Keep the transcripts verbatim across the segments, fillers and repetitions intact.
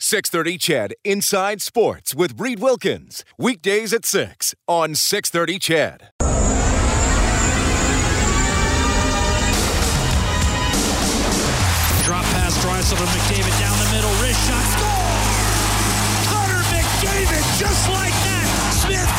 six thirty C H E D Inside Sports with Reed Wilkins. Weekdays at six on six thirty C H E D. Drop pass, Draisaitl to McDavid down the middle. Wrist shot, score! Connor McDavid, just like that. Smith,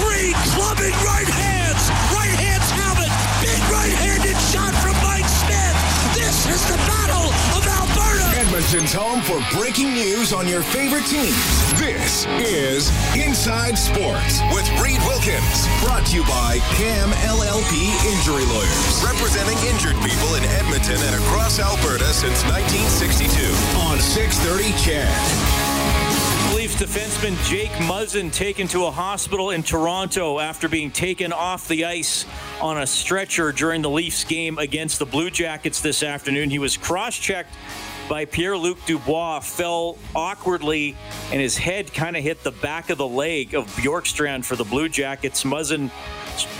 three clubbing right hands. Right hands have it. Big right-handed shot from Mike Smith. This is the battle of Alberta. Edmonton's home for breaking news on your favorite teams. This is Inside Sports with Reed Wilkins. Brought to you by Cam L L P Injury Lawyers. Representing injured people in Edmonton and across Alberta since nineteen sixty-two. On six thirty C H E D. Leafs defenseman Jake Muzzin taken to a hospital in Toronto after being taken off the ice on a stretcher during the Leafs game against the Blue Jackets this afternoon. He was cross-checked by Pierre-Luc Dubois, fell awkwardly, and his head kind of hit the back of the leg of Bjorkstrand for the Blue Jackets. Muzzin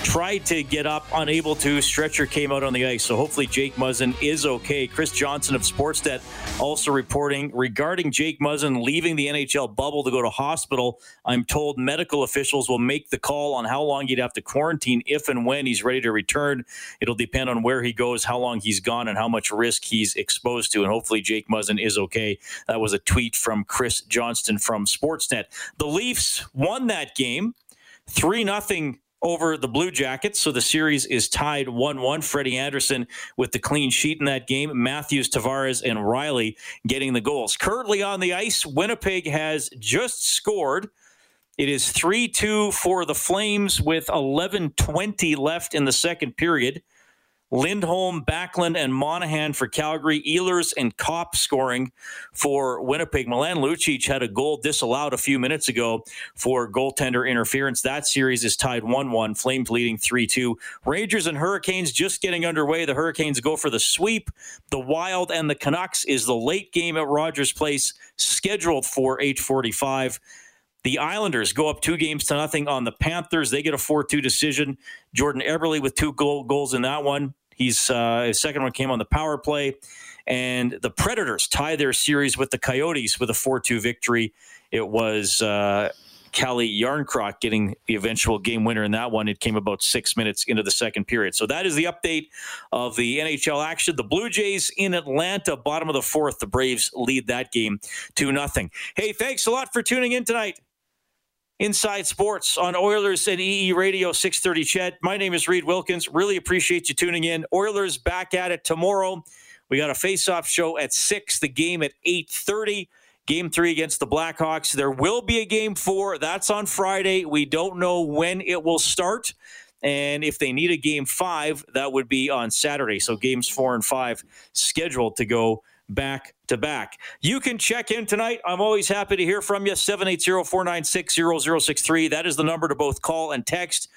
tried to get up, unable to. Stretcher came out on the ice, so hopefully Jake Muzzin is okay. Chris Johnston of Sportsnet also reporting regarding Jake Muzzin leaving the N H L bubble to go to hospital. I'm told medical officials will make the call on how long he'd have to quarantine if and when he's ready to return. It'll depend on where he goes, how long he's gone, and how much risk he's exposed to, and hopefully Jake Muzzin is okay. That was a tweet from Chris Johnston from Sportsnet. The Leafs won that game three nothing over the Blue Jackets, so the series is tied one one. Freddie Anderson with the clean sheet in that game. Matthews, Tavares, and Riley getting the goals. Currently on the ice, Winnipeg has just scored. It is three two for the Flames with eleven twenty left in the second period. Lindholm, Backlund, and Monahan for Calgary. Ehlers and Kopp scoring for Winnipeg. Milan Lucic had a goal disallowed a few minutes ago for goaltender interference. That series is tied one one. Flames leading three two. Rangers and Hurricanes just getting underway. The Hurricanes go for the sweep. The Wild and the Canucks is the late game at Rogers Place, scheduled for eight forty-five. The Islanders go up two games to nothing on the Panthers. They get a four two decision. Jordan Eberle with two goal, goals in that one. He's, uh, his second one came on the power play. And the Predators tie their series with the Coyotes with a four two victory. It was uh, Callie Yarncroc getting the eventual game winner in that one. It came about six minutes into the second period. So that is the update of the N H L action. The Blue Jays in Atlanta, bottom of the fourth. The Braves lead that game two nothing. Hey, thanks a lot for tuning in tonight. Inside Sports on Oilers and E E Radio six thirty C H E D. My name is Reed Wilkins. Really appreciate you tuning in. Oilers back at it tomorrow. We got a face-off show at six, the game at eight thirty. Game three against the Blackhawks. There will be a game four. That's on Friday. We don't know when it will start. And if they need a game five, that would be on Saturday. So games four and five scheduled to go back to back. You can check in tonight. I'm always happy to hear from you. seven eight zero, four nine six, zero zero six three. That is the number to both call and text.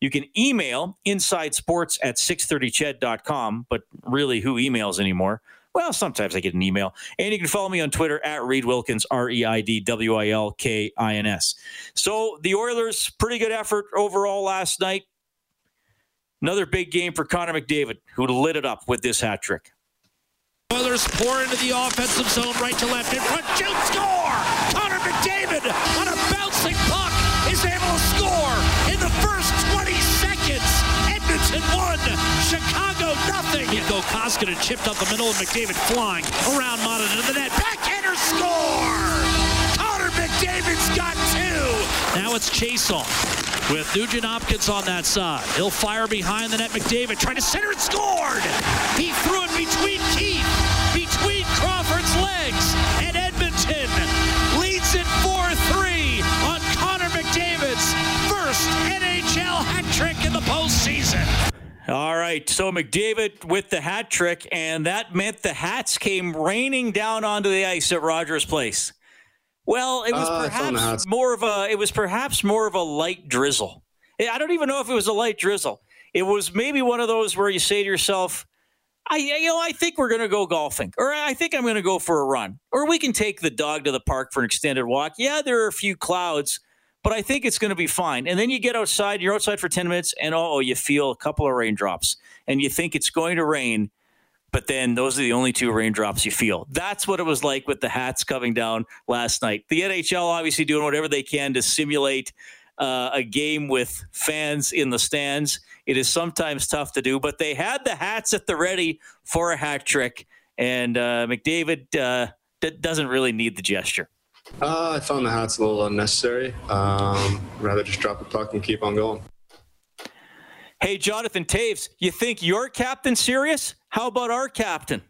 You can email insidesports at six thirty ched dot com, but really, who emails anymore? Well, sometimes I get an email. And you can follow me on Twitter at Reed Wilkins, R E I D W I L K I N S. So the Oilers, pretty good effort overall last night. Another big game for Connor McDavid, who lit it up with this hat trick. Oilers pour into the offensive zone, right to left, in front, shoot, score! Connor McDavid on a bouncing puck is able to score in the first twenty seconds. Edmonton one, Chicago nothing. Go Koskinen chipped up the middle and McDavid flying around Mata to the net. Backhander score! Connor McDavid's got two. Now it's chase off with Nugent Hopkins on that side. He'll fire behind the net. McDavid trying to center and scored! He threw it between Keith, between Crawford's legs, and Edmonton leads it four three on Connor McDavid's first N H L hat trick in the postseason. All right, so McDavid with the hat trick, and that meant the hats came raining down onto the ice at Rogers Place. Well, it was uh, perhaps more of a it was perhaps more of a light drizzle. I don't even know if it was a light drizzle. It was maybe one of those where you say to yourself, I you know, I think we're going to go golfing, or I think I'm going to go for a run, or we can take the dog to the park for an extended walk. Yeah, there are a few clouds, but I think it's going to be fine. And then you get outside, you're outside for ten minutes, and oh, you feel a couple of raindrops, and you think it's going to rain, but then those are the only two raindrops you feel. That's what it was like with the hats coming down last night. The N H L obviously doing whatever they can to simulate uh, a game with fans in the stands. It is sometimes tough to do, but they had the hats at the ready for a hat trick, and uh, McDavid uh, d- doesn't really need the gesture. Uh, I found the hats a little unnecessary. Um, rather just drop the puck and keep on going. Hey, Jonathan Taves, you think your captain's serious? How about our captain?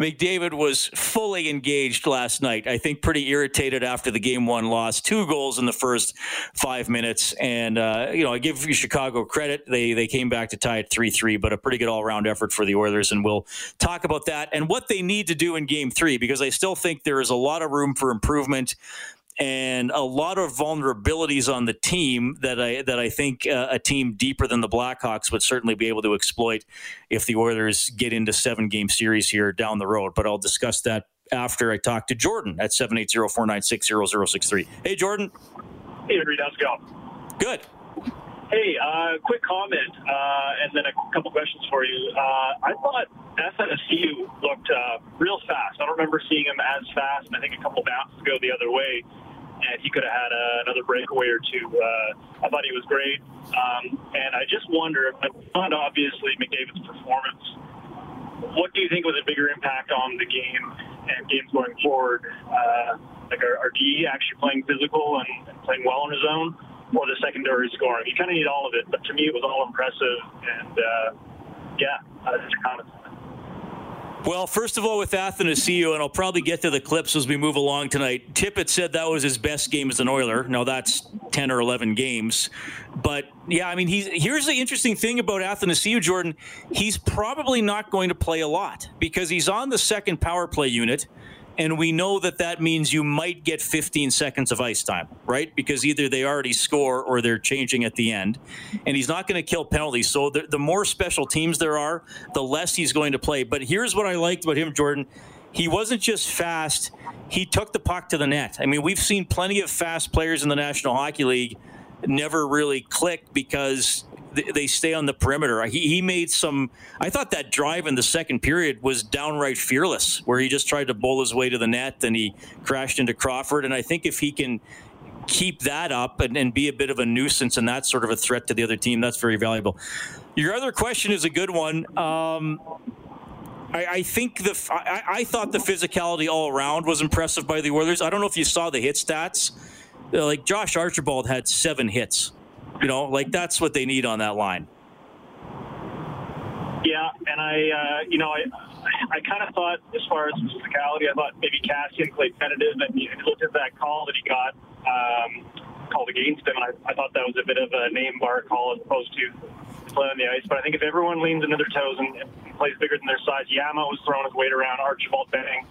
McDavid was fully engaged last night. I think pretty irritated after the game one loss. Two goals in the first five minutes. And, uh, you know, I give Chicago credit. They they came back to tie at three three, but a pretty good all-round effort for the Oilers. And we'll talk about that and what they need to do in game three, because I still think there is a lot of room for improvement and a lot of vulnerabilities on the team that I that I think uh, a team deeper than the Blackhawks would certainly be able to exploit if the Oilers get into seven-game series here down the road. But I'll discuss that after I talk to Jordan at seven eight zero, four nine six, zero zero six three. Hey, Jordan. Hey, Reed. How's it going? Good. Hey, uh, quick comment, uh, and then a couple questions for you. Uh, I thought S N S U looked uh, real fast. I don't remember seeing him as fast, and I think a couple bounces go the other way, and he could have had uh, another breakaway or two. Uh, I thought he was great. Um, and I just wonder, beyond obviously McDavid's performance, what do you think was a bigger impact on the game and games going forward? Uh, like, are, are D E actually playing physical and, and playing well on his own, or the secondary scoring? You kind of need all of it, but to me it was all impressive. And, uh, yeah, that's your comment. Well, first of all, with Athanasiou, and I'll probably get to the clips as we move along tonight, Tippett said that was his best game as an Oiler. Now, that's ten or eleven games. But, yeah, I mean, he's, here's the interesting thing about Athanasiou, Jordan. He's probably not going to play a lot because he's on the second power play unit, and we know that that means you might get fifteen seconds of ice time, right? Because either they already score or they're changing at the end. And he's not going to kill penalties. So the, the more special teams there are, the less he's going to play. But here's what I liked about him, Jordan. He wasn't just fast. He took the puck to the net. I mean, we've seen plenty of fast players in the National Hockey League never really click because th- they stay on the perimeter. He, he made some – I thought that drive in the second period was downright fearless, where he just tried to bowl his way to the net and he crashed into Crawford. And I think if he can – keep that up and, and be a bit of a nuisance and that sort of a threat to the other team, that's very valuable. Your other question is a good one. Um, I, I think the I, I thought the physicality all around was impressive by the Oilers. I don't know if you saw the hit stats. Uh, like Josh Archibald had seven hits. You know, like that's what they need on that line. Yeah, and I, uh, you know, I I kind of thought as far as physicality, I thought maybe Cassian played tentative and he looked at that call that he got Um, called against him. I, I thought that was a bit of a name bar call as opposed to play on the ice. But I think if everyone leans into their toes and, and plays bigger than their size, Yamamoto was throwing his weight around, Archibald betting.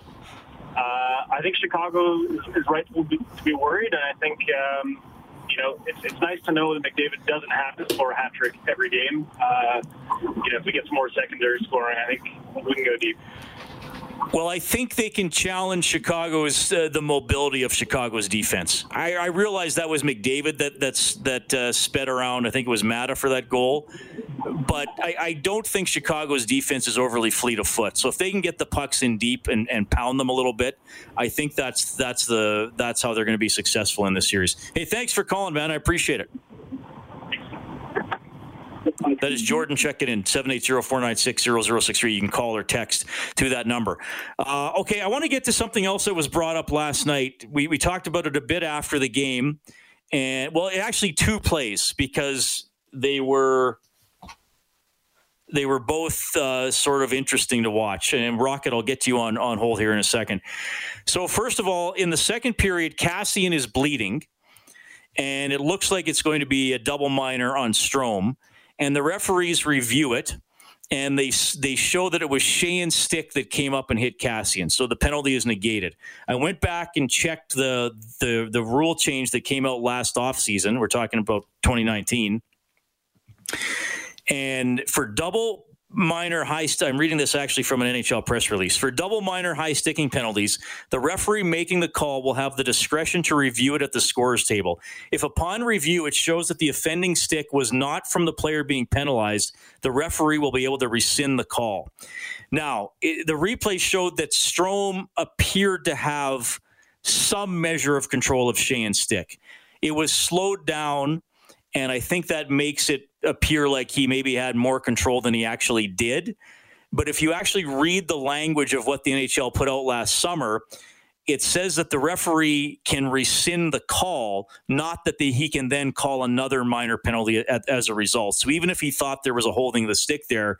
Uh, I think Chicago is right to be, to be worried, and I think um, you know it's, it's nice to know that McDavid doesn't have to score a hat trick every game. Uh, you know, if we get some more secondary scoring, I think we can go deep. Well, I think they can challenge Chicago's uh, the mobility of Chicago's defense. I, I realize that was McDavid that that's that uh, sped around. I think it was Matta for that goal, but I, I don't think Chicago's defense is overly fleet of foot. So if they can get the pucks in deep and, and pound them a little bit, I think that's that's the that's how they're going to be successful in this series. Hey, thanks for calling, man. I appreciate it. That is Jordan. Check it in, seven eight zero, four nine six, zero zero six three. You can call or text to that number. Uh, okay, I want to get to something else that was brought up last night. We we talked about it a bit after the game. And, well, actually two plays because they were they were both uh, sort of interesting to watch. And, Rocket, I'll get to you on, on hold here in a second. So, first of all, in the second period, Cassian is bleeding. And it looks like it's going to be a double minor on Strome. And the referees review it, and they they show that it was Sheahan's stick that came up and hit Cassian, so the penalty is negated. I went back and checked the the the rule change that came out last offseason. We're talking about twenty nineteen, and for double minor high st- I'm reading this actually from an N H L press release. For double minor high sticking penalties, the referee making the call will have the discretion to review it at the scorer's table. If upon review it shows that the offending stick was not from the player being penalized, the referee will be able to rescind the call. Now, it, the replay showed that Strome appeared to have some measure of control of Sheahan's stick. It was slowed down, and I think that makes it appear like he maybe had more control than he actually did. But if you actually read the language of what the N H L put out last summer, it says that the referee can rescind the call, not that the, he can then call another minor penalty at, as a result. So even if he thought there was a holding of the stick there,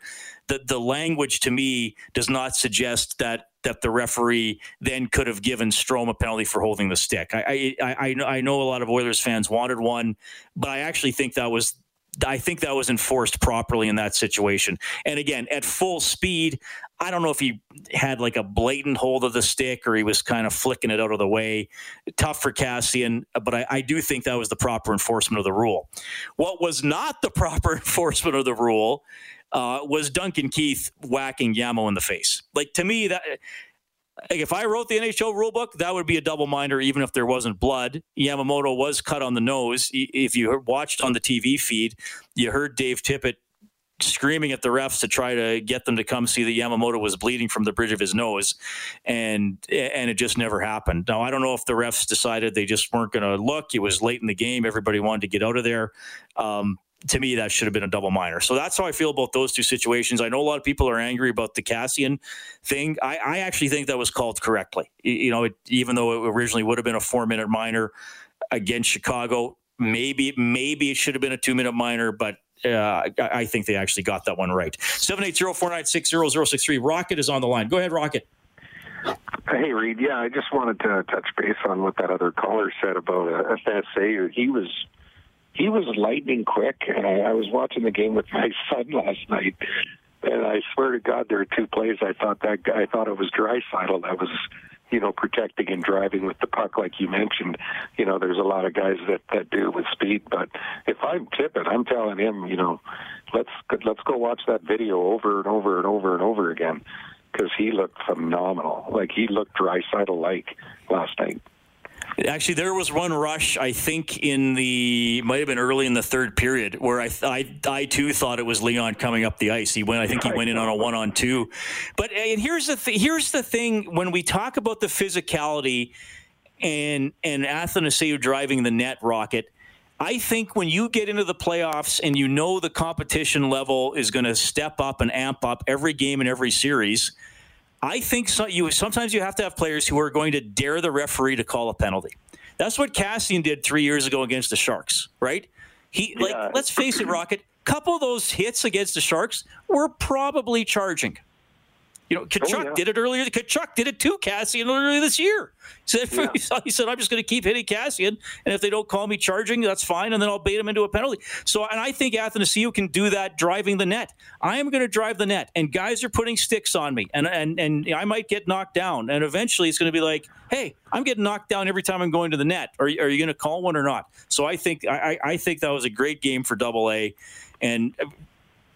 the, the language to me does not suggest that that the referee then could have given Strome a penalty for holding the stick. I I, I, I know a lot of Oilers fans wanted one, but I actually think that was I think that was enforced properly in that situation. And again, at full speed, I don't know if he had like a blatant hold of the stick or he was kind of flicking it out of the way. Tough for Cassian, but I, I do think that was the proper enforcement of the rule. What was not the proper enforcement of the rule uh, was Duncan Keith whacking Yamo in the face. Like, to me, that... Like if I wrote the N H L rulebook, that would be a double minor, even if there wasn't blood. Yamamoto was cut on the nose. If you watched on the T V feed, you heard Dave Tippett screaming at the refs to try to get them to come see that Yamamoto was bleeding from the bridge of his nose, and and it just never happened. Now, I don't know if the refs decided they just weren't going to look. It was late in the game. Everybody wanted to get out of there. Um, to me, that should have been a double minor. So that's how I feel about those two situations. I know a lot of people are angry about the Cassian thing. I, I actually think that was called correctly. You know, it, even though it originally would have been a four-minute minor against Chicago, maybe maybe it should have been a two-minute minor, but uh, I, I think they actually got that one right. seven eight zero, four nine six, zero zero six three. Rocket is on the line. Go ahead, Rocket. Hey, Reed. Yeah, I just wanted to touch base on what that other caller said about F S A. He was... He was lightning quick, and I, I was watching the game with my son last night, and I swear to God, there were two plays. I thought that guy, I thought it was Draisaitl that was, you know, protecting and driving with the puck, like you mentioned. You know, there's a lot of guys that, that do with speed, but if I'm Tippett, I'm telling him, you know, let's let's go watch that video over and over and over and over again, because he looked phenomenal. Like he looked Draisaitl-like last night. Actually, there was one rush, I think, in the, might have been early in the third period, where I, I, I too thought it was Leon coming up the ice. He went, I think he went in on a one-on-two. But and here's the th- here's the thing, when we talk about the physicality and and Athanasiou driving the net, Rocket, I think when you get into the playoffs and you know the competition level is going to step up and amp up every game and every series, I think so, you, sometimes you have to have players who are going to dare the referee to call a penalty. That's what Cassian did three years ago against the Sharks, right? He, yeah. like, let's face it, Rocket. A couple of those hits against the Sharks were probably charging. You know, Tkachuk oh, yeah. did it earlier. Tkachuk did it to Cassian earlier this year. He said, yeah. he said I'm just going to keep hitting Cassian, and if they don't call me charging, that's fine, and then I'll bait him into a penalty. So, and I think Athanasiou can do that driving the net. I am going to drive the net, and guys are putting sticks on me, and, and, and I might get knocked down, and eventually it's going to be like, hey, I'm getting knocked down every time I'm going to the net. Are, are you going to call one or not? So I think I, I think that was a great game for Double A, and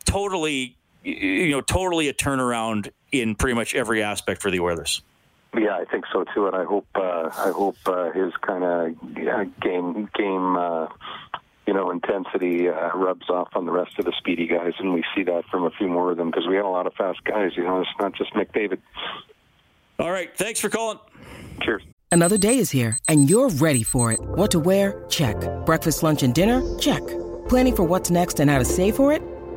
totally, you know, totally a turnaround in pretty much every aspect for the Oilers. Yeah, I think so too, and I hope uh, I hope uh, his kind of yeah, game game uh, you know intensity uh, rubs off on the rest of the speedy guys, and we see that from a few more of them because we have a lot of fast guys. You know, it's not just McDavid. All right, thanks for calling. Cheers. Another day is here, and you're ready for it. What to wear? Check. Breakfast, lunch, and dinner? Check. Planning for what's next and how to save for it?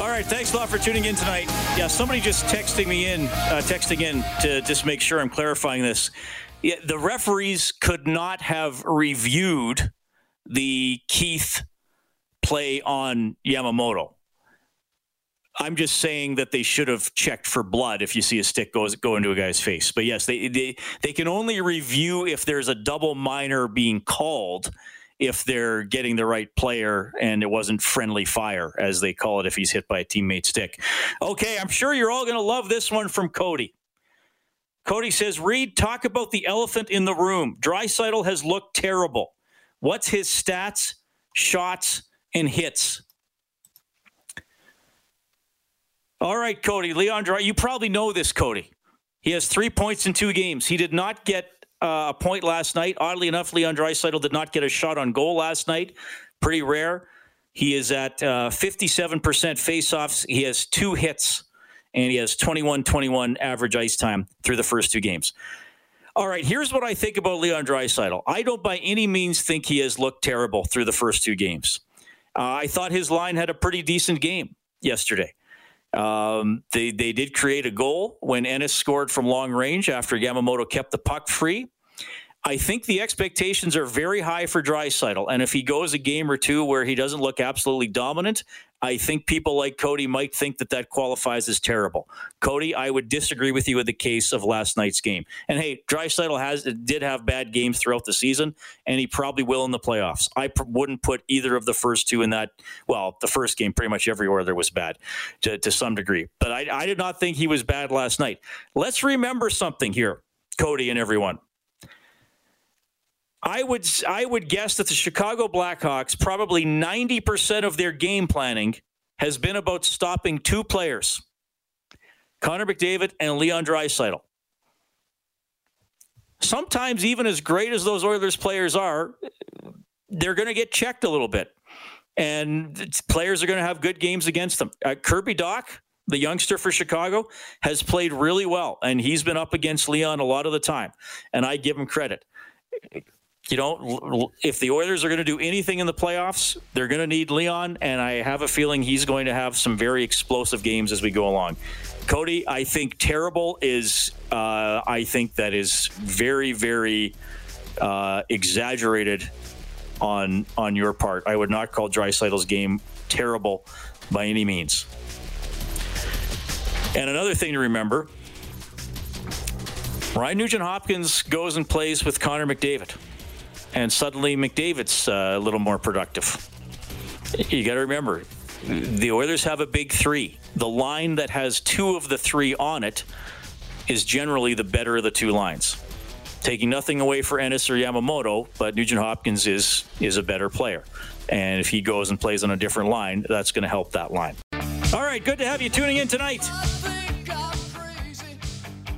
All right. right, thanks a lot for tuning in tonight. Yeah, somebody just texting me in, uh, texting in to just make sure I'm clarifying this. Yeah, the referees could not have reviewed the Keith play on Yamamoto. I'm just saying that they should have checked for blood if you see a stick goes go into a guy's face. But yes, they they, they can only review if there's a double minor being called, if they're getting the right player and it wasn't friendly fire, as they call it, if he's hit by a teammate stick. Okay, I'm sure you're all going to love this one from Cody. Cody says, Reed, talk about the elephant in the room. Draisaitl has looked terrible. What's his stats, shots, and hits? All right, Cody. Leon Draisaitl, you probably know this, Cody. He has three points in two games. He did not get Uh, a point last night. Oddly enough, Leon Draisaitl did not get a shot on goal last night. Pretty rare. He is at uh, fifty-seven percent faceoffs. He has two hits, and he has twenty-one twenty-one average ice time through the first two games. All right, here's what I think about Leon Draisaitl. I don't by any means think he has looked terrible through the first two games. Uh, I thought his line had a pretty decent game yesterday. Um, they, they did create a goal when Ennis scored from long range after Yamamoto kept the puck free. I think the expectations are very high for Draisaitl, and if he goes a game or two where he doesn't look absolutely dominant, I think people like Cody might think that that qualifies as terrible. Cody, I would disagree with you with the case of last night's game. And hey, Draisaitl has did have bad games throughout the season, and he probably will in the playoffs. I pr- wouldn't put either of the first two in that. Well, the first game, pretty much every order was bad to, to some degree. But I, I did not think he was bad last night. Let's remember something here, Cody and everyone. I would I would guess that the Chicago Blackhawks, probably ninety percent of their game planning has been about stopping two players, Connor McDavid and Leon Draisaitl. Sometimes, even as great as those Oilers players are, they're going to get checked a little bit, and players are going to have good games against them. Uh, Kirby Doc, the youngster for Chicago, has played really well, and he's been up against Leon a lot of the time, and I give him credit. You know, if the Oilers are going to do anything in the playoffs, they're going to need Leon, and I have a feeling he's going to have some very explosive games as we go along. Cody, I think terrible is, uh, I think that is very, very uh, exaggerated on on your part. I would not call Draisaitl's game terrible by any means. And another thing to remember, Ryan Nugent Hopkins goes and plays with Connor McDavid. And suddenly McDavid's uh, a little more productive. You got to remember, the Oilers have a big three. The line that has two of the three on it is generally the better of the two lines. Taking nothing away for Ennis or Yamamoto, but Nugent Hopkins is is a better player. And if he goes and plays on a different line, that's going to help that line. All right, good to have you tuning in tonight.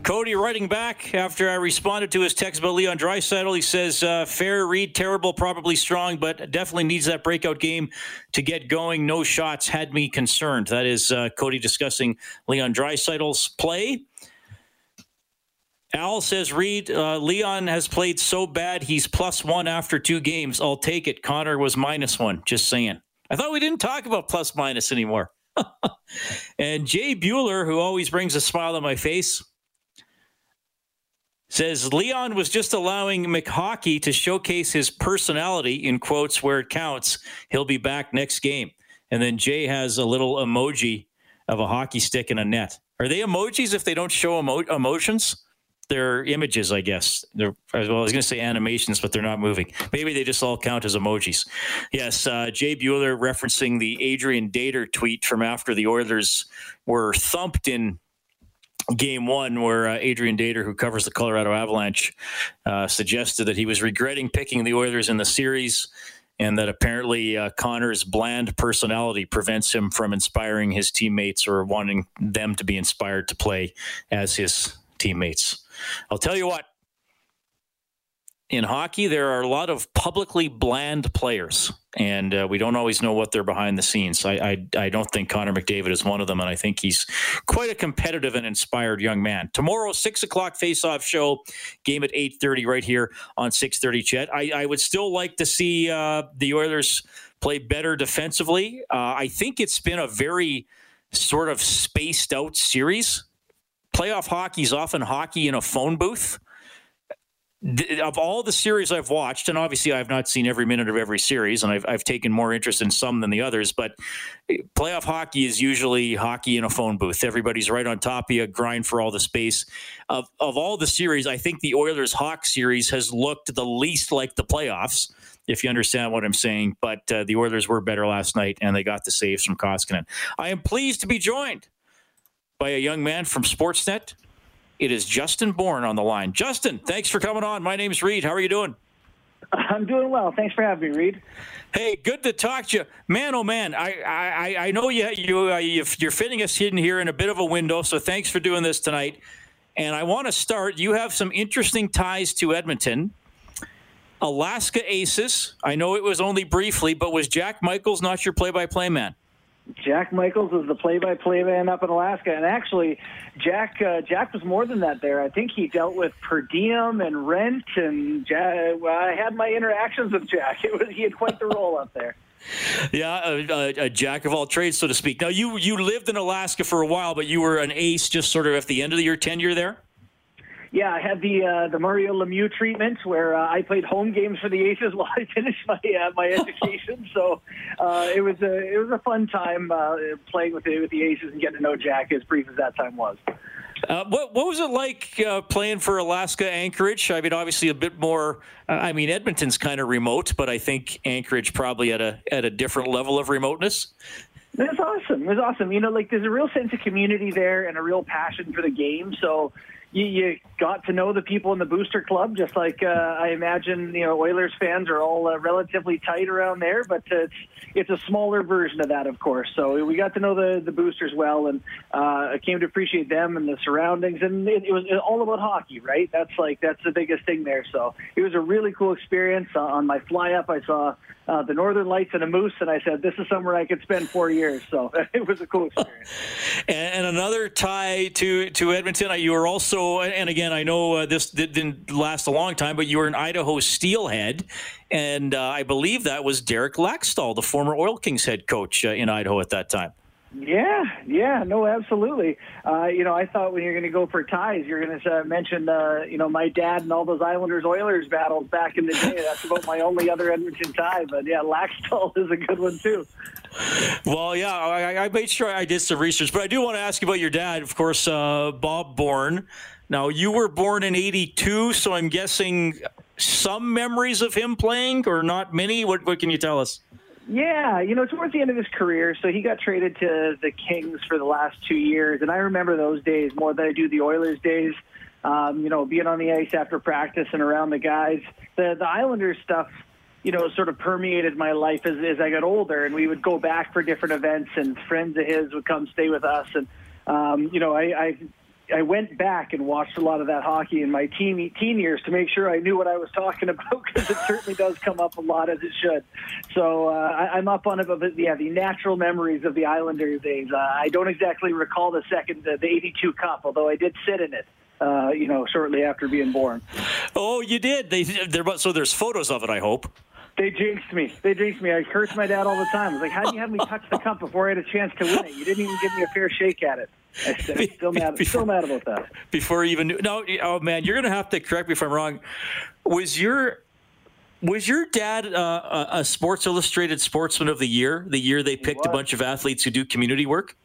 Cody writing back after I responded to his text about Leon Draisaitl. He says, uh, fair read, terrible, probably strong, but definitely needs that breakout game to get going. No shots had me concerned. That is uh, Cody discussing Leon Draisaitl's play. Al says, Reed, uh, Leon has played so bad he's plus one after two games. I'll take it. Connor was minus one. Just saying. I thought we didn't talk about plus minus anymore. And Jay Bueller, who always brings a smile on my face, says Leon was just allowing McHockey to showcase his personality, in quotes, where it counts. He'll be back next game. And then Jay has a little emoji of a hockey stick and a net. Are they emojis if they don't show emo- emotions? They're images, I guess. They're, well, I was going to say animations, but they're not moving. Maybe they just all count as emojis. Yes, uh, Jay Bueller referencing the Adrian Dater tweet from after the Oilers were thumped in Game one, where uh, Adrian Dater, who covers the Colorado Avalanche, uh, suggested that he was regretting picking the Oilers in the series and that apparently uh, Connor's bland personality prevents him from inspiring his teammates or wanting them to be inspired to play as his teammates. I'll tell you what, in hockey, there are a lot of publicly bland players, and uh, we don't always know what they're behind the scenes. I, I I don't think Connor McDavid is one of them, and I think he's quite a competitive and inspired young man. Tomorrow, six o'clock face-off show, game at eight thirty right here on six thirty C H E D. I, I would still like to see uh, the Oilers play better defensively. Uh, I think it's been a very sort of spaced out series. Playoff hockey is often hockey in a phone booth. Of all the series I've watched, and obviously I've not seen every minute of every series, and I've, I've taken more interest in some than the others, but playoff hockey is usually hockey in a phone booth. Everybody's right on top of you, grind for all the space. Of, of all the series, I think the Oilers-Hawks series has looked the least like the playoffs, if you understand what I'm saying, but uh, the Oilers were better last night, and they got the saves from Koskinen. I am pleased to be joined by a young man from Sportsnet. It is Justin Bourne on the line. Justin, thanks for coming on. My name's Reed. How are you doing? I'm doing well. Thanks for having me, Reed. Hey, good to talk to you, man. Oh man, I I, I know you you uh, you're fitting us in here in a bit of a window. So thanks for doing this tonight. And I want to start. You have some interesting ties to Edmonton. Alaska Aces. I know it was only briefly, but was Jack Michaels not your play-by-play man? Jack Michaels was the play-by-play man up in Alaska, and actually, Jack uh, Jack was more than that. There, I think he dealt with per diem and rent, and Jack, well, I had my interactions with Jack. It was he had quite the role up there. Yeah, a, a, a jack of all trades, so to speak. Now, you you lived in Alaska for a while, but you were an ace just sort of at the end of your tenure there. Yeah, I had the uh, the Mario Lemieux treatment where uh, I played home games for the Aces while I finished my uh, my education. So uh, it was a it was a fun time uh, playing with the, with the Aces and getting to know Jack, as brief as that time was. Uh, what what was it like uh, playing for Alaska Anchorage? I mean, obviously a bit more. Uh, I mean, Edmonton's kind of remote, but I think Anchorage probably at a at a different level of remoteness. It was awesome. It was awesome. You know, like there's a real sense of community there and a real passion for the game. So. You, you got to know the people in the booster club, just like uh, I imagine. You know, Oilers fans are all uh, relatively tight around there, but uh, it's, it's a smaller version of that, of course. So we got to know the, the boosters well, and uh, came to appreciate them and the surroundings. And it, it was all about hockey, right? That's like that's the biggest thing there. So it was a really cool experience. Uh, on my fly up, I saw uh, the Northern Lights and a moose, and I said, "This is somewhere I could spend four years." So it was a cool experience. And, and another tie to to Edmonton. You were also. So, and again, I know uh, this didn't last a long time, but you were an Idaho Steelhead, and uh, I believe that was Derek Laxdal, the former Oil Kings head coach uh, in Idaho at that time. Yeah, yeah, no, absolutely. Uh, you know, I thought when you're going to go for ties, you're going to uh, mention, uh, you know, my dad and all those Islanders-Oilers battles back in the day. That's about my only other Edmonton tie. But, yeah, Laxdal is a good one, too. Well, yeah, I, I made sure I did some research. But I do want to ask you about your dad, of course, uh, Bob Bourne. Now, you were born in eighty-two, so I'm guessing some memories of him playing or not many? What, what can you tell us? Yeah, you know, towards the end of his career, so he got traded to the Kings for the last two years, and I remember those days more than I do the Oilers days, um, you know, being on the ice after practice and around the guys. The the Islanders stuff, you know, sort of permeated my life as, as I got older, and we would go back for different events, and friends of his would come stay with us, and, um, you know, I... I I went back and watched a lot of that hockey in my teen, teen years to make sure I knew what I was talking about, because it certainly does come up a lot, as it should. So uh, I, I'm up on about yeah, the natural memories of the Islander days. Uh, I don't exactly recall the second, uh, the eighty-two Cup, although I did sit in it, uh, you know, shortly after being born. Oh, you did. They, so there's photos of it, I hope. They jinxed me. They jinxed me. I cursed my dad all the time. I was like, how do you have me touch the cup before I had a chance to win it? You didn't even give me a fair shake at it. I'm still mad, before, still mad about that. Before you even knew. No, oh, man, you're going to have to correct me if I'm wrong. Was your was your dad uh, a Sports Illustrated Sportsman of the Year, the year they picked a bunch of athletes who do community work?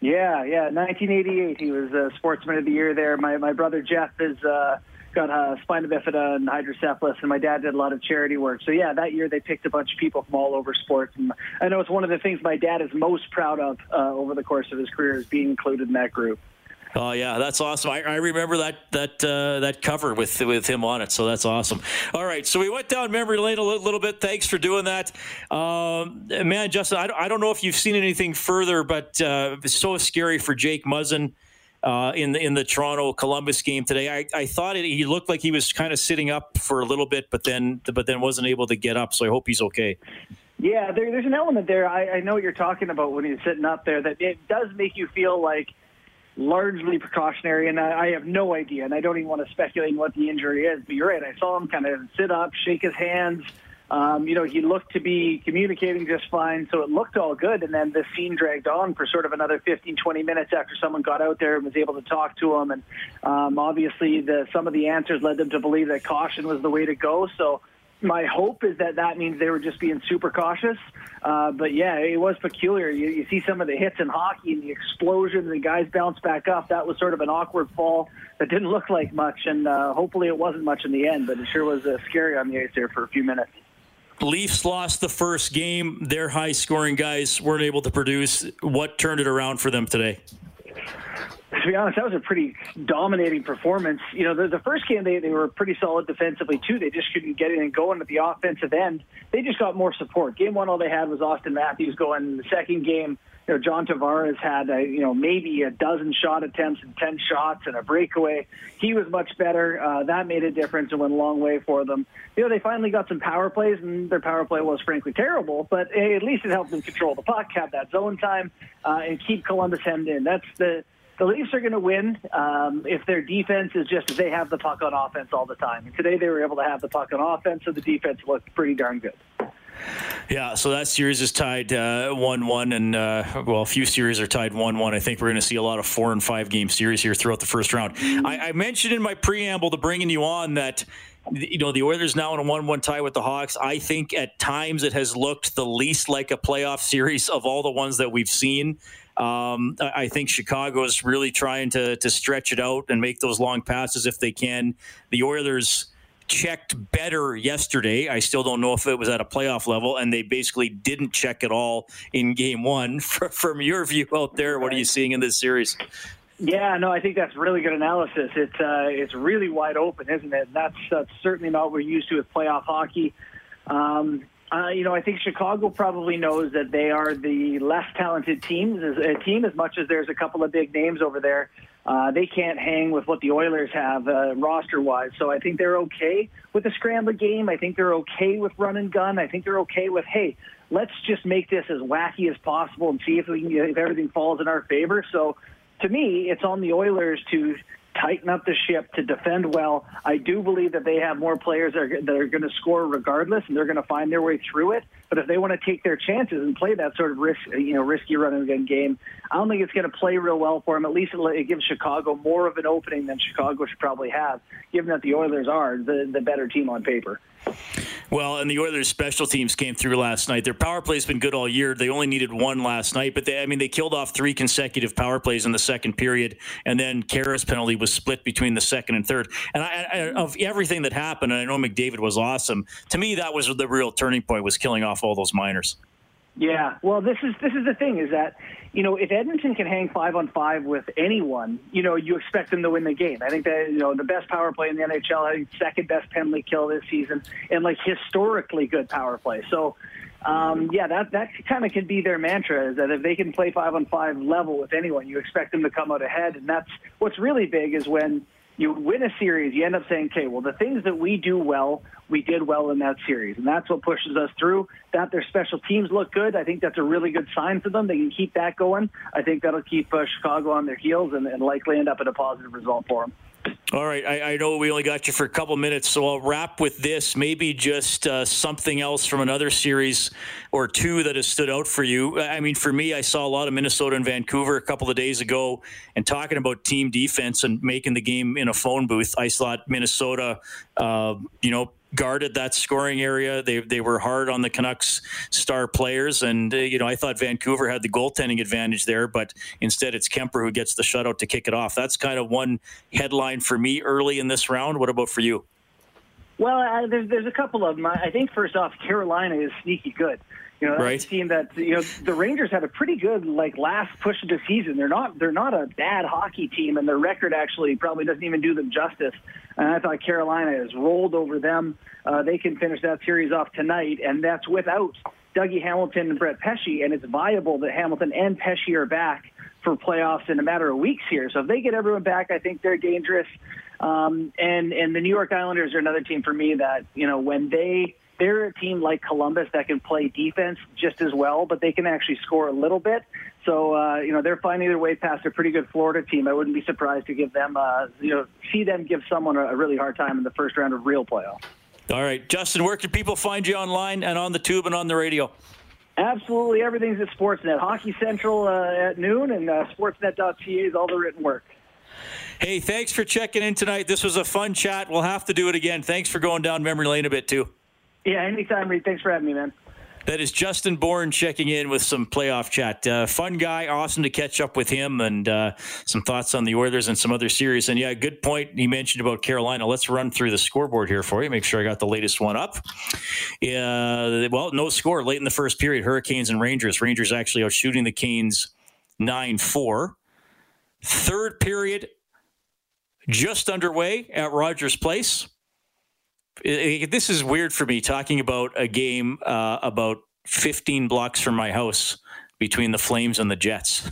Yeah, yeah. nineteen eighty-eight, he was a Sportsman of the Year there. My, my brother Jeff is... Uh, got uh, spina bifida and hydrocephalus, and my dad did a lot of charity work. So, yeah, that year they picked a bunch of people from all over sports. And I know it's one of the things my dad is most proud of uh, over the course of his career, is being included in that group. Oh, yeah, that's awesome. I, I remember that that uh, that cover with with him on it, so that's awesome. All right, so we went down memory lane a little, little bit. Thanks for doing that. Um, man, Justin, I don't, I don't know if you've seen anything further, but uh, it's so scary for Jake Muzzin. Uh, in the in the Toronto Columbus game today, I, I thought it, he looked like he was kind of sitting up for a little bit, but then but then wasn't able to get up. So I hope he's okay. Yeah, there, there's an element there. I, I know what you're talking about when he's sitting up there. That it does make you feel like largely precautionary, and I, I have no idea, and I don't even want to speculate on what the injury is. But you're right. I saw him kind of sit up, shake his hands. Um, you know, he looked to be communicating just fine, so it looked all good. And then the scene dragged on for sort of another fifteen, twenty minutes after someone got out there and was able to talk to him. And um, obviously, the, some of the answers led them to believe that caution was the way to go. So my hope is that that means they were just being super cautious. Uh, but, yeah, it was peculiar. You, you see some of the hits in hockey and the explosion, and the guys bounce back up. That was sort of an awkward fall that didn't look like much. And uh, hopefully it wasn't much in the end, but it sure was uh, scary on the ice there for a few minutes. Leafs lost the first game. Their high-scoring guys weren't able to produce. What turned it around for them today? To be honest, that was a pretty dominating performance. You know, the, the first game, they, they were pretty solid defensively, too. They just couldn't get anything going at the offensive end. They just got more support. Game one, all they had was Austin Matthews going. The second game, you know, John Tavares had, a, you know, maybe a dozen shot attempts and ten shots and a breakaway. He was much better. Uh, that made a difference and went a long way for them. You know, they finally got some power plays, and their power play was frankly terrible, but hey, at least it helped them control the puck, have that zone time, uh, and keep Columbus hemmed in. That's the... The Leafs are going to win um, if their defense is just if they have the puck on offense all the time. And today they were able to have the puck on offense, so the defense looked pretty darn good. Yeah, so that series is tied one one, uh, and uh, well, a few series are tied one one. I think we're going to see a lot of four and five game series here throughout the first round. Mm-hmm. I, I mentioned in my preamble to bringing you on that, you know, the Oilers now in a one one tie with the Hawks. I think at times it has looked the least like a playoff series of all the ones that we've seen. Um, I think Chicago is really trying to to stretch it out and make those long passes if they can. The Oilers checked better yesterday. I still don't know if it was at a playoff level, and they basically didn't check at all in game one. From your view out there, what are you seeing in this series? Yeah, no, I think that's really good analysis. It's uh, it's really wide open, isn't it? That's, that's certainly not what we're used to with playoff hockey. Um, uh, you know, I think Chicago probably knows that they are the less talented teams, a team as much as there's a couple of big names over there. Uh, they can't hang with what the Oilers have uh, roster-wise, so I think they're okay with the scramble game. I think they're okay with run and gun. I think they're okay with, hey, let's just make this as wacky as possible and see if we can, if everything falls in our favor. So, to me, it's on the Oilers to tighten up the ship, to defend well. I do believe that they have more players that are, that are going to score regardless, and they're going to find their way through it. But if they want to take their chances and play that sort of risk, you know, risky run-and-gun game, I don't think it's going to play real well for them. At least it gives Chicago more of an opening than Chicago should probably have, given that the Oilers are the, the better team on paper. Well, and the Oilers' special teams came through last night. Their power play's been good all year. They only needed one last night, but they, I mean, they killed off three consecutive power plays in the second period, and then Kara's penalty was split between the second and third. And I, I, of everything that happened, and I know McDavid was awesome, to me that was the real turning point, was killing off all those minors. Yeah, well, this is this is the thing, is that, you know, if Edmonton can hang five on five with anyone, you know, you expect them to win the game. I think that, you know, the best power play in the N H L, I think second best penalty kill this season, and like historically good power play. So, um, yeah, that that kind of could be their mantra, is that if they can play five on five level with anyone, you expect them to come out ahead. And that's what's really big, is when you win a series, you end up saying, okay, well, the things that we do well, we did well in that series. And that's what pushes us through. That their special teams look good, I think that's a really good sign for them. They can keep that going. I think that'll keep uh, Chicago on their heels and, and likely end up in a positive result for them. All right. I, I know we only got you for a couple minutes, so I'll wrap with this. Maybe just uh, something else from another series or two that has stood out for you. I mean, for me, I saw a lot of Minnesota and Vancouver a couple of days ago, and talking about team defense and making the game in a phone booth, I thought Minnesota, uh, you know, guarded that scoring area. They they were hard on the Canucks star players, and uh, you know, I thought Vancouver had the goaltending advantage there, but instead it's Kemper who gets the shutout to kick it off. That's kind of one headline for me early in this round. What about for you? Well, I, there's there's a couple of them. I think first off, Carolina is sneaky good. You know, that's right. A team that, you know, the Rangers had a pretty good like last push of the season. They're not they're not a bad hockey team, and their record actually probably doesn't even do them justice. And I thought Carolina has rolled over them. Uh, they can finish that series off tonight, and that's without Dougie Hamilton and Brett Pesce. And it's viable that Hamilton and Pesce are back for playoffs in a matter of weeks here. So if they get everyone back, I think they're dangerous. Um, and and the New York Islanders are another team for me that, you know, when they. They're a team like Columbus that can play defense just as well, but they can actually score a little bit. So, uh, you know, they're finding their way past a pretty good Florida team. I wouldn't be surprised to give them, uh, you know, see them give someone a really hard time in the first round of real playoff. All right, Justin, where can people find you online and on the tube and on the radio? Absolutely, everything's at Sportsnet. Hockey Central uh, at noon, and uh, sportsnet dot c a is all the written work. Hey, thanks for checking in tonight. This was a fun chat. We'll have to do it again. Thanks for going down memory lane a bit, too. Yeah, anytime, Reed. Thanks for having me, man. That is Justin Bourne checking in with some playoff chat. Uh, fun guy. Awesome to catch up with him and uh, some thoughts on the Oilers and some other series. And, yeah, good point he mentioned about Carolina. Let's run through the scoreboard here for you. Make sure I got the latest one up. Uh, well, no score late in the first period. Hurricanes and Rangers. Rangers actually out shooting the Canes nine four. Third period just underway at Rogers Place. It, it, this is weird for me talking about a game uh, about fifteen blocks from my house between the Flames and the Jets.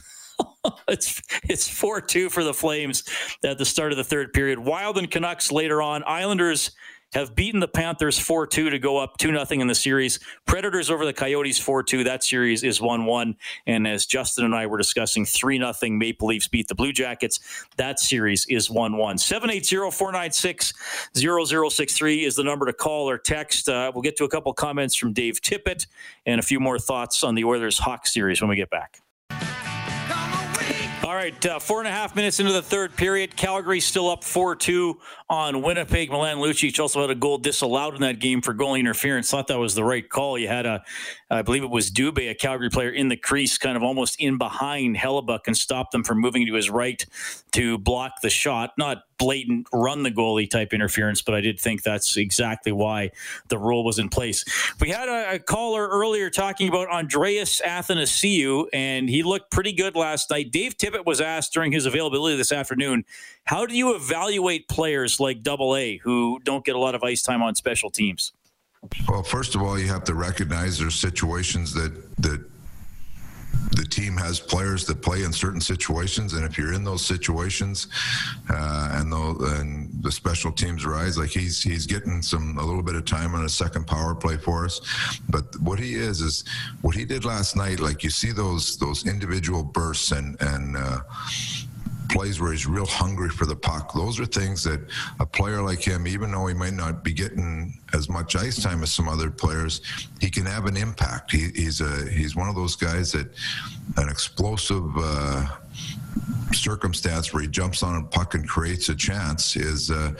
it's it's four two for the Flames at the start of the third period. Wild and Canucks later on. Islanders have beaten the Panthers four two to go up two nothing in the series. Predators over the Coyotes four two. That series is one one. And as Justin and I were discussing, three nothing Maple Leafs beat the Blue Jackets. That series is one one. seven eight zero, four nine six, zero zero six three is the number to call or text. Uh, we'll get to a couple comments from Dave Tippett and a few more thoughts on the Oilers-Hawks series when we get back. All right, uh, four and a half minutes into the third period. Calgary still up four two on Winnipeg. Milan Lucic also had a goal disallowed in that game for goalie interference. Thought that was the right call. You had a, I believe it was Dubé, a Calgary player in the crease, kind of almost in behind Hellebuck and stopped them from moving to his right to block the shot. Not blatant run the goalie type interference, but I did think that's exactly why the rule was in place. We had a, a caller earlier talking about Andreas Athanasiou, and he looked pretty good last night. Dave Tippett was asked during his availability this afternoon, how do you evaluate players like double A who don't get a lot of ice time on special teams? Well, first of all, you have to recognize there's situations that that the team has players that play in certain situations, and if you're in those situations uh, and, the, and the special teams rise, like he's he's getting some a little bit of time on a second power play for us. But what he is is what he did last night. Like you see those those individual bursts and and. Uh, plays where he's real hungry for the puck. Those are things that a player like him, even though he might not be getting as much ice time as some other players, he can have an impact. He, he's a he's one of those guys that an explosive uh, circumstance where he jumps on a puck and creates a chance is uh,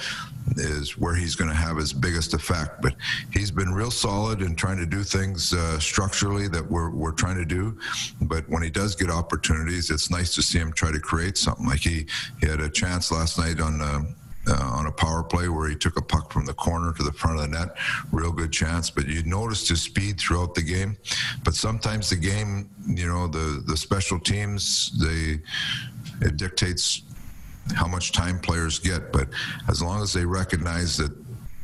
is where he's going to have his biggest effect. But he's been real solid in trying to do things uh, structurally that we're we're trying to do. But when he does get opportunities, it's nice to see him try to create something. Like he, he had a chance last night on uh, uh, on a power play where he took a puck from the corner to the front of the net. Real good chance. But you noticed his speed throughout the game. But sometimes the game, you know, the, the special teams, they it dictates how much time players get, but as long as they recognize that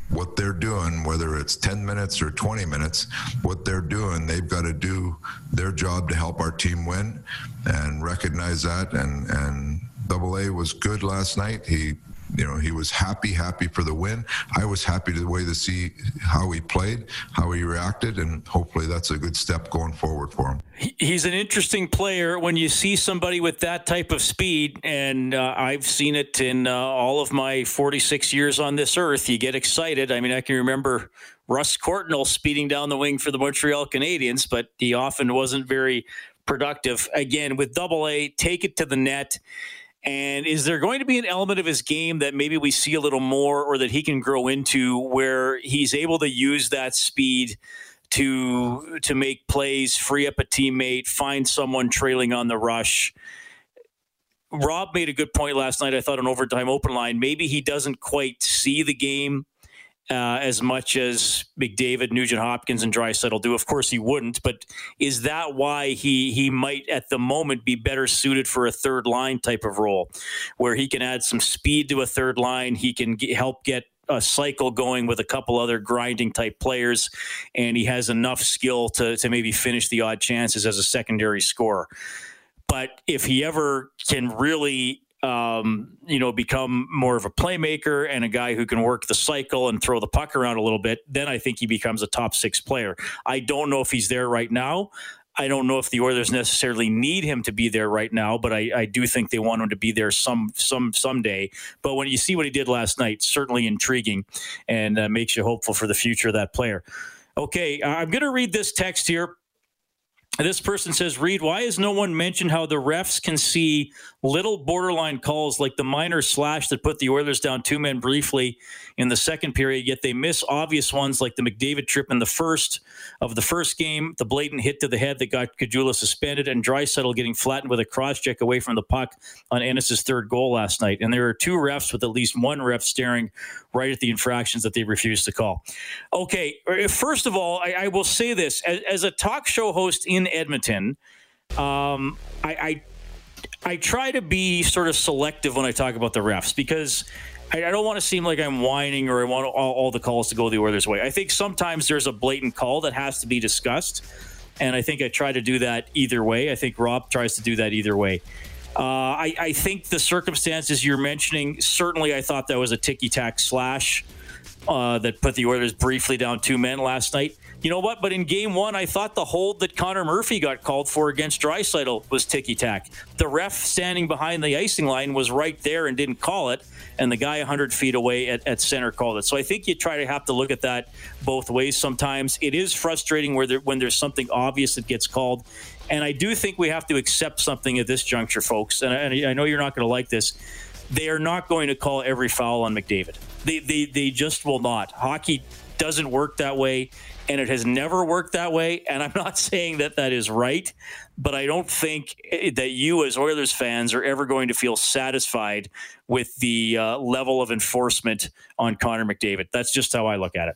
what they're doing, whether it's ten minutes or twenty minutes, what they're doing, they've got to do their job to help our team win and recognize that. And, and Double A was good last night. He, you know, he was happy, happy for the win. I was happy to the way to see how he played, how he reacted, and hopefully that's a good step going forward for him. He's an interesting player when you see somebody with that type of speed, and uh, I've seen it in uh, all of my forty-six years on this earth. You get excited. I mean, I can remember Russ Cortnell speeding down the wing for the Montreal Canadiens, but he often wasn't very productive. Again, with Double A, take it to the net. And is there going to be an element of his game that maybe we see a little more or that he can grow into where he's able to use that speed to to make plays, free up a teammate, find someone trailing on the rush? Rob made a good point last night, I thought, on Overtime Open Line. Maybe he doesn't quite see the game uh, as much as McDavid, Nugent Hopkins, and Draisaitl do. Of course he wouldn't, but is that why he he might at the moment be better suited for a third line type of role where he can add some speed to a third line? He can get, help get a cycle going with a couple other grinding type players, and he has enough skill to to maybe finish the odd chances as a secondary scorer. But if he ever can really Um, you know, become more of a playmaker and a guy who can work the cycle and throw the puck around a little bit, then I think he becomes a top six player. I don't know if he's there right now. I don't know if the Oilers necessarily need him to be there right now, but I, I do think they want him to be there some some someday. But when you see what he did last night, certainly intriguing and uh, makes you hopeful for the future of that player. Okay, I'm going to read this text here. This person says, Reed, why has no one mentioned how the refs can see little borderline calls like the minor slash that put the Oilers down two men briefly in the second period, yet they miss obvious ones like the McDavid trip in the first of the first game, the blatant hit to the head that got Caggiula suspended, and Draisaitl getting flattened with a cross-check away from the puck on Ennis' third goal last night. And there are two refs with at least one ref staring right at the infractions that they refused to call. Okay, first of all, I, I will say this. As, as a talk show host in Edmonton, um, I, I I try to be sort of selective when I talk about the refs because I, I don't want to seem like I'm whining or I want all, all the calls to go the Oilers' way. I think sometimes there's a blatant call that has to be discussed, and I think I try to do that either way. I think Rob tries to do that either way. Uh, I, I think the circumstances you're mentioning, certainly I thought that was a ticky-tack slash uh, that put the Oilers briefly down two men last night. You know what? But in game one, I thought the hold that Connor Murphy got called for against Draisaitl was ticky-tack. The ref standing behind the icing line was right there and didn't call it, and the guy one hundred feet away at, at center called it. So I think you try to have to look at that both ways sometimes. It is frustrating where there, when there's something obvious that gets called, and I do think we have to accept something at this juncture, folks, and I, and I know you're not going to like this. They are not going to call every foul on McDavid. They, they, they just will not. Hockey doesn't work that way. And it has never worked that way. And I'm not saying that that is right, but I don't think that you as Oilers fans are ever going to feel satisfied with the uh, level of enforcement on Connor McDavid. That's just how I look at it.